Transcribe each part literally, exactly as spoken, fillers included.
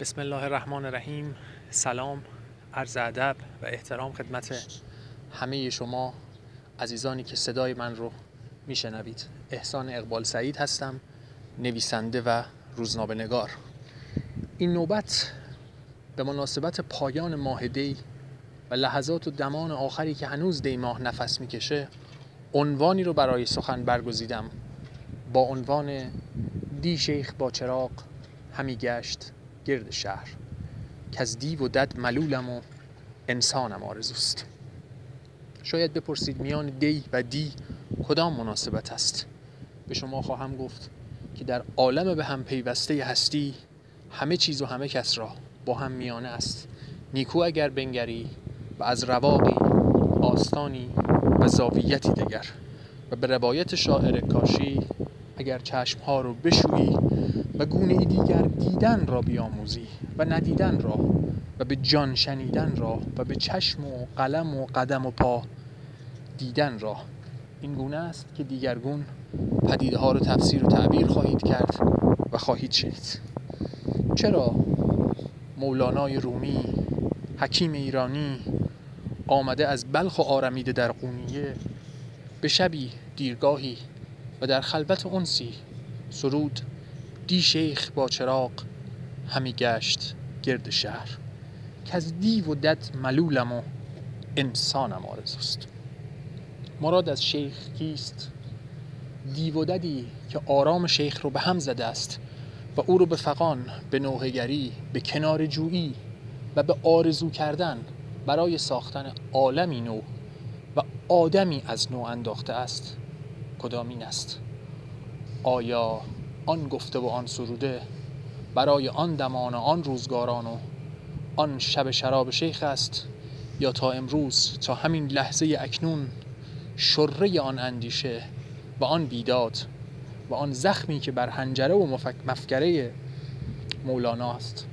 بسم الله الرحمن الرحیم. سلام، عرض ادب و احترام خدمت همه شما عزیزانی که صدای من رو میشنوید. احسان اقبال سعید هستم، نویسنده و روزنامه نگار. این نوبت به مناسبت پایان ماه دی و لحظات و دمان آخری که هنوز دی ماه نفس میکشه، عنوانی رو برای سخن برگزیدم با عنوان دی شیخ با چراغ همی گشت گرد شهر، که از دیو و دد ملولم و انسانم آرزوست. شاید بپرسید میان دی و دی کدام مناسبت است؟ به شما خواهم گفت که در عالم به هم پیوسته هستی همه چیز و همه کس را با هم میانه است. نیکو اگر بنگری و از رواقی آستانی و زاویتی دگر، و به روایت شاعر کاشی اگر چشمها رو بشویی و گونه دیگر دیدن را بیاموزی و ندیدن را، و به جان شنیدن را، و به چشم و قلم و قدم و پا دیدن را، این گونه است که دیگرگون پدیده ها را تفسیر و تعبیر خواهید کرد و خواهید شنید. چرا مولانای رومی، حکیم ایرانی، آمده از بلخ و آرمیده در قونیه، به شبی دیرگاهی و در خلوت انسی سرود دی شیخ با چراغ همی گشت گرد شهر، که از دیو و دد ملولم و انسانم آرزوست. مراد از شیخ کیست؟ دیو و ددی که آرام شیخ رو به هم زده است و او رو به فغان، به نوحه‌گری، به کنار جویی و به آرزو کردن برای ساختن عالمی نو و آدمی از نو انداخته است. کدام این است؟ آیا آن گفته و آن سروده برای آن دمان و آن روزگاران و آن شب شراب شیخ است، یا تا امروز، تا همین لحظه اکنون، شره آن اندیشه و آن بیداد و آن زخمی که بر حنجره و مفک... مفکره مولانا است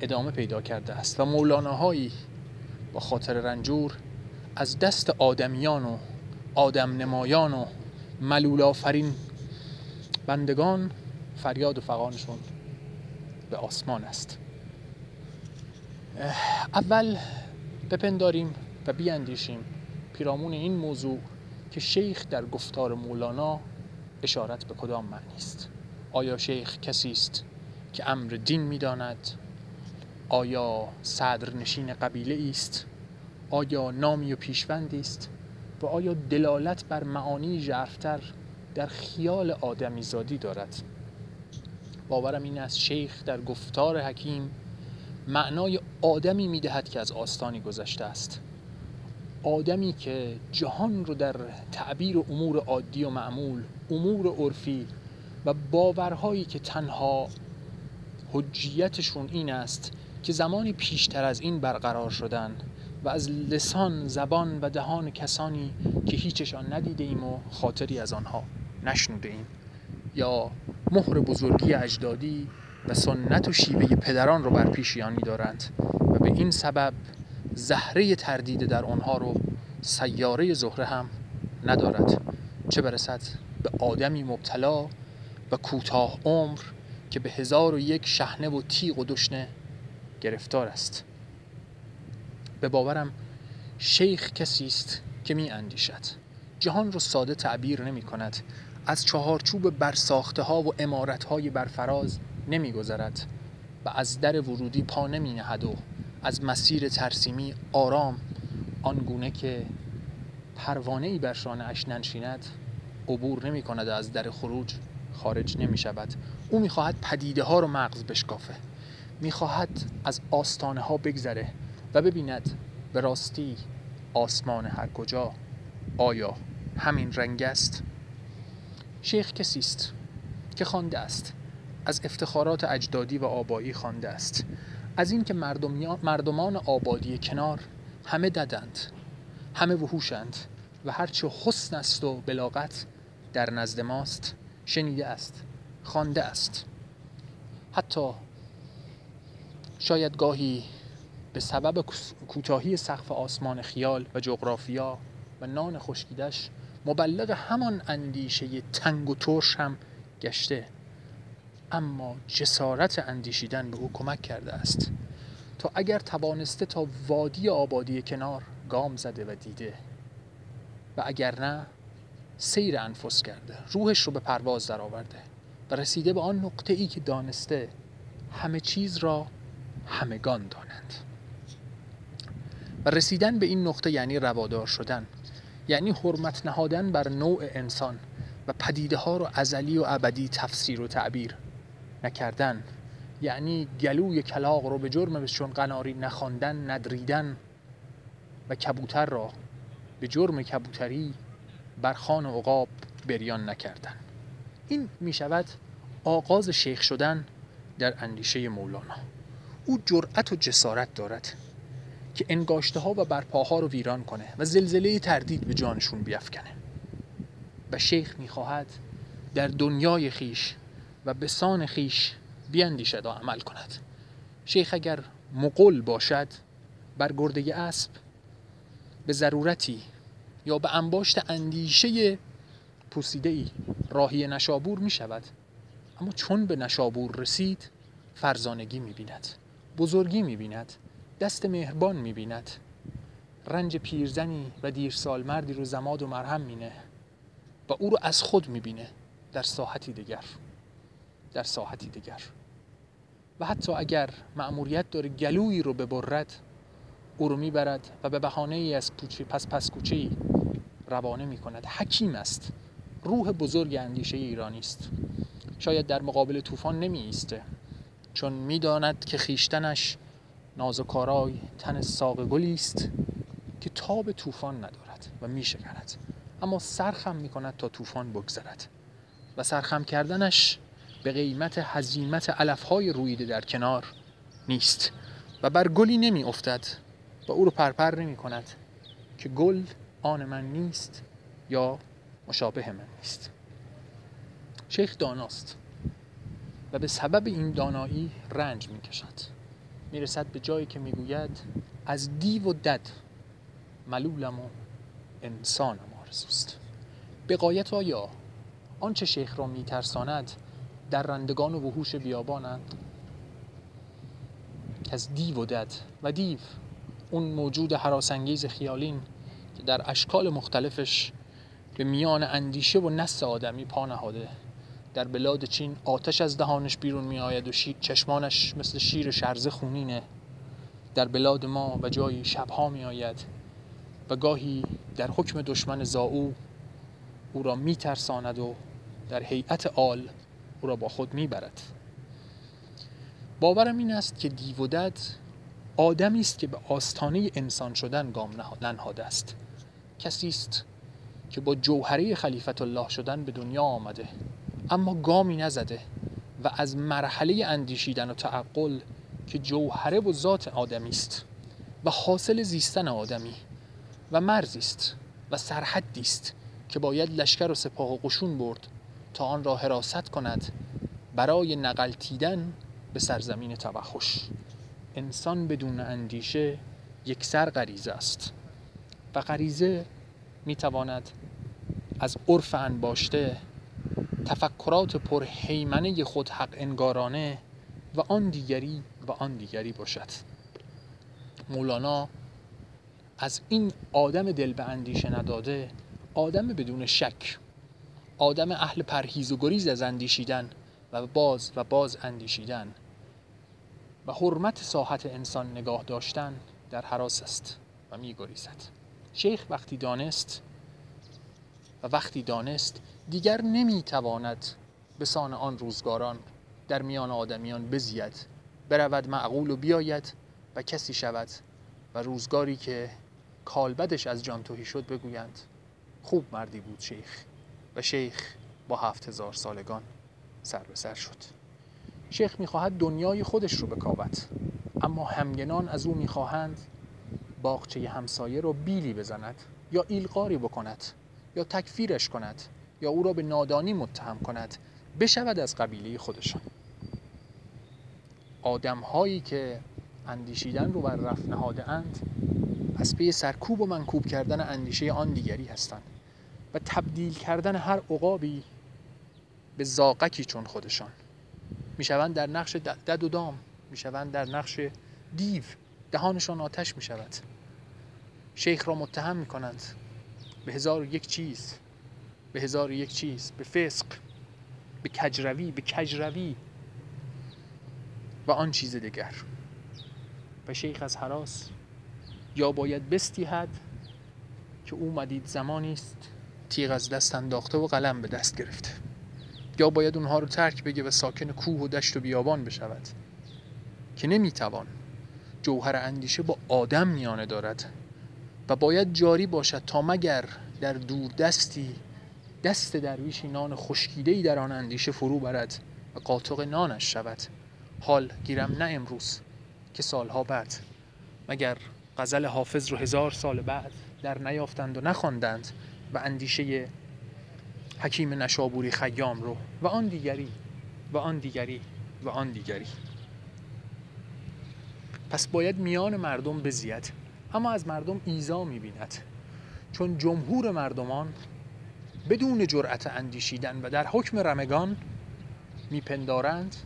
ادامه پیدا کرده است و مولاناهایی با خاطر رنجور از دست آدمیان و آدم نمایان و ملول آفرین بندگان فریاد و فغانشون به آسمان است. اول بپنداریم و بیاندیشیم پیرامون این موضوع که شیخ در گفتار مولانا اشارت به کدام معنی است. آیا شیخ کسی است که امر دین می‌داند؟ آیا صدرنشین قبیله است؟ آیا نامی و پیشوندی است؟ و آیا دلالت بر معانی ژرفتر در خیال آدمیزادی دارد؟ باورم این است شیخ در گفتار حکیم معنای آدمی میدهد که از آستانی گذشته است، آدمی که جهان رو در تعبیر امور عادی و معمول، امور عرفی و باورهایی که تنها حجیتشون این است که زمانی پیشتر از این برقرار شدن و از لسان، زبان و دهان کسانی که هیچشان ندیده ایم و خاطری از آنها نشنوده ایم، یا مهر بزرگی اجدادی و سنت و شیوه پدران رو بر پیشیان می دارند و به این سبب زهره تردید در آنها رو سیاره زهره هم ندارد، چه برسد به آدمی مبتلا و کوتاه عمر که به هزار و یک شحنه و تیغ و دشنه گرفتار است. به باورم شیخ کسی است که می اندیشد، جهان رو ساده تعبیر نمی کند، از چهارچوب برساخته ها و عمارت های برفراز نمی گذرد و از در ورودی پا نمی نهد و از مسیر ترسیمی آرام، آنگونه که پروانه‌ای بر شانه اش ننشیند، عبور نمی کند و از در خروج خارج نمی شود. او می خواهد پدیده ها رو مغز بشکافه، می خواهد از آستانه ها بگذره و ببیند به راستی آسمان هر کجا آیا همین رنگ است؟ شیخ کسی است که خوانده است، از افتخارات اجدادی و آبایی خوانده است، از این که مردمان آبادی کنار همه ددند، همه وحوشند و هرچه حسن است و بلاغت در نزد ماست شنیده است، خوانده است. حتی شاید گاهی به سبب کوتاهی سقف آسمان خیال و جغرافیا و نان خشکیدش مبلغ همان اندیشه تنگ و ترش هم گشته، اما جسارت اندیشیدن به او کمک کرده است تا اگر توانسته تا وادی آبادی کنار گام زده و دیده، و اگر نه سیر انفس کرده، روحش رو به پرواز در آورده و رسیده به آن نقطه ای که دانسته همه چیز را همگان دانند. و رسیدن به این نقطه یعنی روادار شدن، یعنی حرمت نهادن بر نوع انسان و پدیده ها رو ازلی و ابدی تفسیر و تعبیر نکردن، یعنی گلوی کلاغ رو به جرم چون قناری نخواندن ندریدن و کبوتر را به جرم کبوتری بر خوان و عقاب بریان نکردن. این می شود آغاز شیخ شدن در اندیشه مولانا. او جرأت و جسارت دارد که انگاشته ها و برپاها رو ویران کنه و زلزله تردید به جانشون بیفکنه. و شیخ می خواهد در دنیای خیش و به سان خیش بیندیشد و عمل کند. شیخ اگر مقل باشد بر گرده اسب به ضرورتی یا به انباشت اندیشه پوسیده‌ای راهی نشابور می شود، اما چون به نشابور رسید فرزانگی می بیند، بزرگی می بیند، دست مهربان می بیند، رنج پیرزنی و دیر سال مردی رو زماد و مرهم می نه و او رو از خود می بینه در ساحتی دیگر در ساحتی دیگر و حتی اگر مأموریت داره گلویی رو ببرد، او رو می برد و به بهانه ای از کوچه پس پس کوچه ای روانه می کند. حکیم است، روح بزرگ اندیشه ایرانی است. شاید در مقابل طوفان نمی ایسته، چون می داند که خیشتنش نازوکارای تن ساق گلی است که تاب طوفان ندارد و می شکند، اما سرخم می کند تا طوفان بگذرد. و سرخم کردنش به قیمت هزیمت علفهای رویده در کنار نیست و بر گلی نمی افتد و او رو پرپر نمی کند که گل آن من نیست یا مشابه من نیست. شیخ داناست و به سبب این دانایی رنج می کشد. می رسد به جایی که می گوید از دیو و دد ملولم و انسانم آرزوست. به غایت آیا آنچه شیخ را می ترساند در رندگان و وحوش بیابانند؟ از دیو و دد و دیو اون موجود هراسانگیز خیالین که در اشکال مختلفش به میان اندیشه و نفس آدمی پا نهاده، در بلاد چین آتش از دهانش بیرون می آید و شیر چشمانش مثل شیر شرزه خونینه، در بلاد ما و جایی شبها می آید و گاهی در حکم دشمن زاو او را می ترساند و در هیئت آل او را با خود می برد. باورم این است که دیو و دد آدمی است که به آستانه انسان شدن گام ننهاده است، کسی است که با جوهره خلیفت الله شدن به دنیا آمده اما گامی نزده و از مرحله اندیشیدن و تعقل که جوهره و ذات آدمی است و حاصل زیستن آدمی و مرزی است و سرحدی است که باید لشکر و سپاه و قشون برد تا آن را حراست کند برای نقلتیدن به سرزمین توحش. انسان بدون اندیشه یک سر غریزه است و غریزه میتواند از عرف انباشته تفکرات پرهیمنه خود حق انگارانه و آن دیگری و آن دیگری باشد. مولانا از این آدم دل به اندیشه نداده، آدم بدون شک، آدم اهل پرهیز و گریز از اندیشیدن و باز و باز اندیشیدن و حرمت ساحت انسان نگاه داشتن در هراس است و می گریزد. شیخ وقتی دانست و وقتی دانست دیگر نمی تواند به سان آن روزگاران در میان آدمیان بزید، برود معقول و بیاید و کسی شود و روزگاری که کالبدش از جان تهی شد بگویند خوب مردی بود شیخ. و شیخ با هفت هزار سالگان سر به سر شد. شیخ میخواهد دنیای خودش رو بکاوت، اما همگنان از او میخواهند باغچه همسایه رو بیلی بزند یا ایلقاری بکند یا تکفیرش کند یا او را به نادانی متهم کند، بشود از قبیله خودشان. آدم‌هایی که اندیشیدن رو بر رف نهاده اند از پی سرکوب و منکوب کردن اندیشه آن دیگری هستند و تبدیل کردن هر عقابی به زاغکی چون خودشان میشوند در نقش دد و دام، میشوند در نقش دیو، دهانشان آتش میشود. شیخ را متهم میکنند به هزار یک چیز، به هزار یک چیز، به فسق، به کجروی، به کجروی و آن چیز دیگر. و شیخ از هراس یا باید بستیحد که او مدید زمانی است، تیغ از دست انداخته و قلم به دست گرفته، یا باید اونها رو ترک بگه و ساکن کوه و دشت و بیابان بشود که نمیتوان. جوهر اندیشه با آدم میانه دارد و باید جاری باشد تا مگر در دور دستی دست درویشی نان خشکیده‌ای در آن اندیشه فرو برد و قاطق نانش شود. حال گیرم نه امروز که سالها بعد، مگر غزل حافظ رو هزار سال بعد در نیافتند و نخواندند و اندیشه حکیم نشابوری خیام رو و آن دیگری و آن دیگری و آن دیگری. پس باید میان مردم بزید، اما از مردم ایذا می‌بیند، چون جمهور مردمان بدون جرأت اندیشیدن و در حکم رمگان میپندارند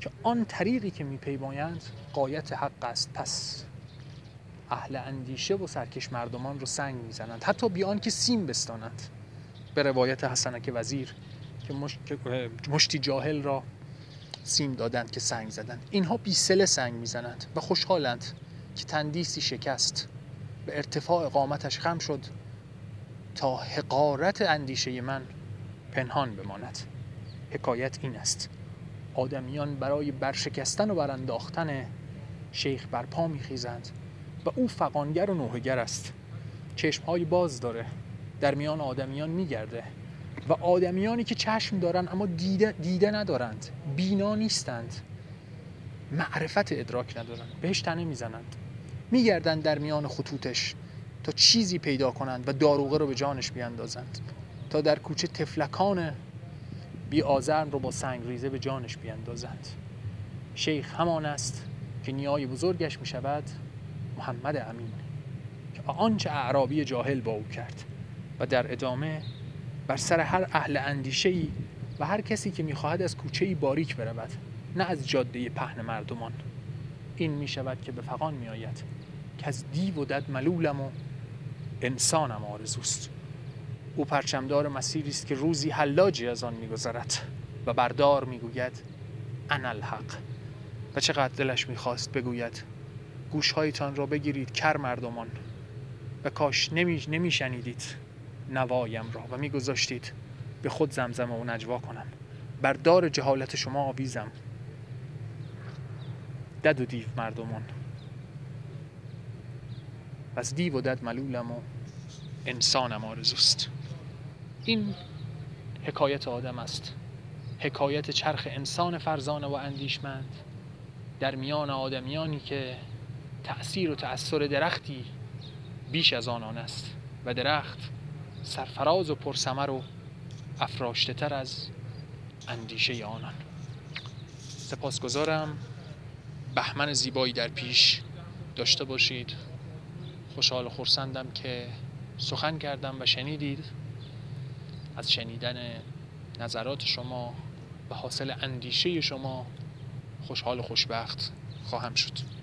که آن طریقی که میپیمایند غایت حق است. پس اهل اندیشه و سرکش مردمان رو سنگ میزنند، حتی بیان که سیم بستانند، به روایت حسنک وزیر که مشتی جاهل را سیم دادند که سنگ زدند. اینها بیسله سنگ میزنند و خوشحالند که تندیسی شکست، به ارتفاع قامتش خم شد تا حقارت اندیشه من پنهان بماند. حکایت این است: آدمیان برای برشکستن و برانداختن شیخ برپا میخیزند و او فغانگر و نوحه‌گر است، چشمهای باز داره، در میان آدمیان میگرده و آدمیانی که چشم دارن اما دیده, دیده ندارند، بینا نیستند، معرفت ادراک ندارند، بهش تنه میزنند، میگردند در میان خطوطش تا چیزی پیدا کنند و داروغه رو به جانش بیاندازند، تا در کوچه تفلکان بی آزرم رو با سنگ ریزه به جانش بیاندازند. شیخ همان است که نیای بزرگش می شود محمد امین، که آنچه اعرابی جاهل با او کرد. و در ادامه بر سر هر اهل اندیشه‌ای و هر کسی که می خواهد از کوچه‌ای باریک برود، نه از جاده پهن مردمان. این می شود که به فغان می آید که از دیو و دد ملولم و انسانم آرزوست. او پرچمدار مسیری است که روزی حلاجی از آن می‌گذرد و بردار می‌گوید انالحق. و چقدر دلش می‌خواست بگوید گوش‌هایتان را بگیرید کر مردمان و کاش نمی نمی‌شنیدید نوایم را و می‌گذاشتید به خود زمزمه و نجوا کنم. بردار جهالت شما آویزم، دد و دیو مردمان، از دیو و دد ملولم و انسانم آرزوست. این حکایت آدم است، حکایت چرخ انسان فرزانه و اندیشمند در میان آدمیانی که تأثیر و تأثر درختی بیش از آنان است و درخت سرفراز و پرثمر و افراشته تر از اندیشه آنان. سپاسگزارم. بهمن زیبایی در پیش داشته باشید. خوشحال و خرسندم که سخن کردم و شنیدید. از شنیدن نظرات شما و حاصل اندیشه شما خوشحال و خوشبخت خواهم شد.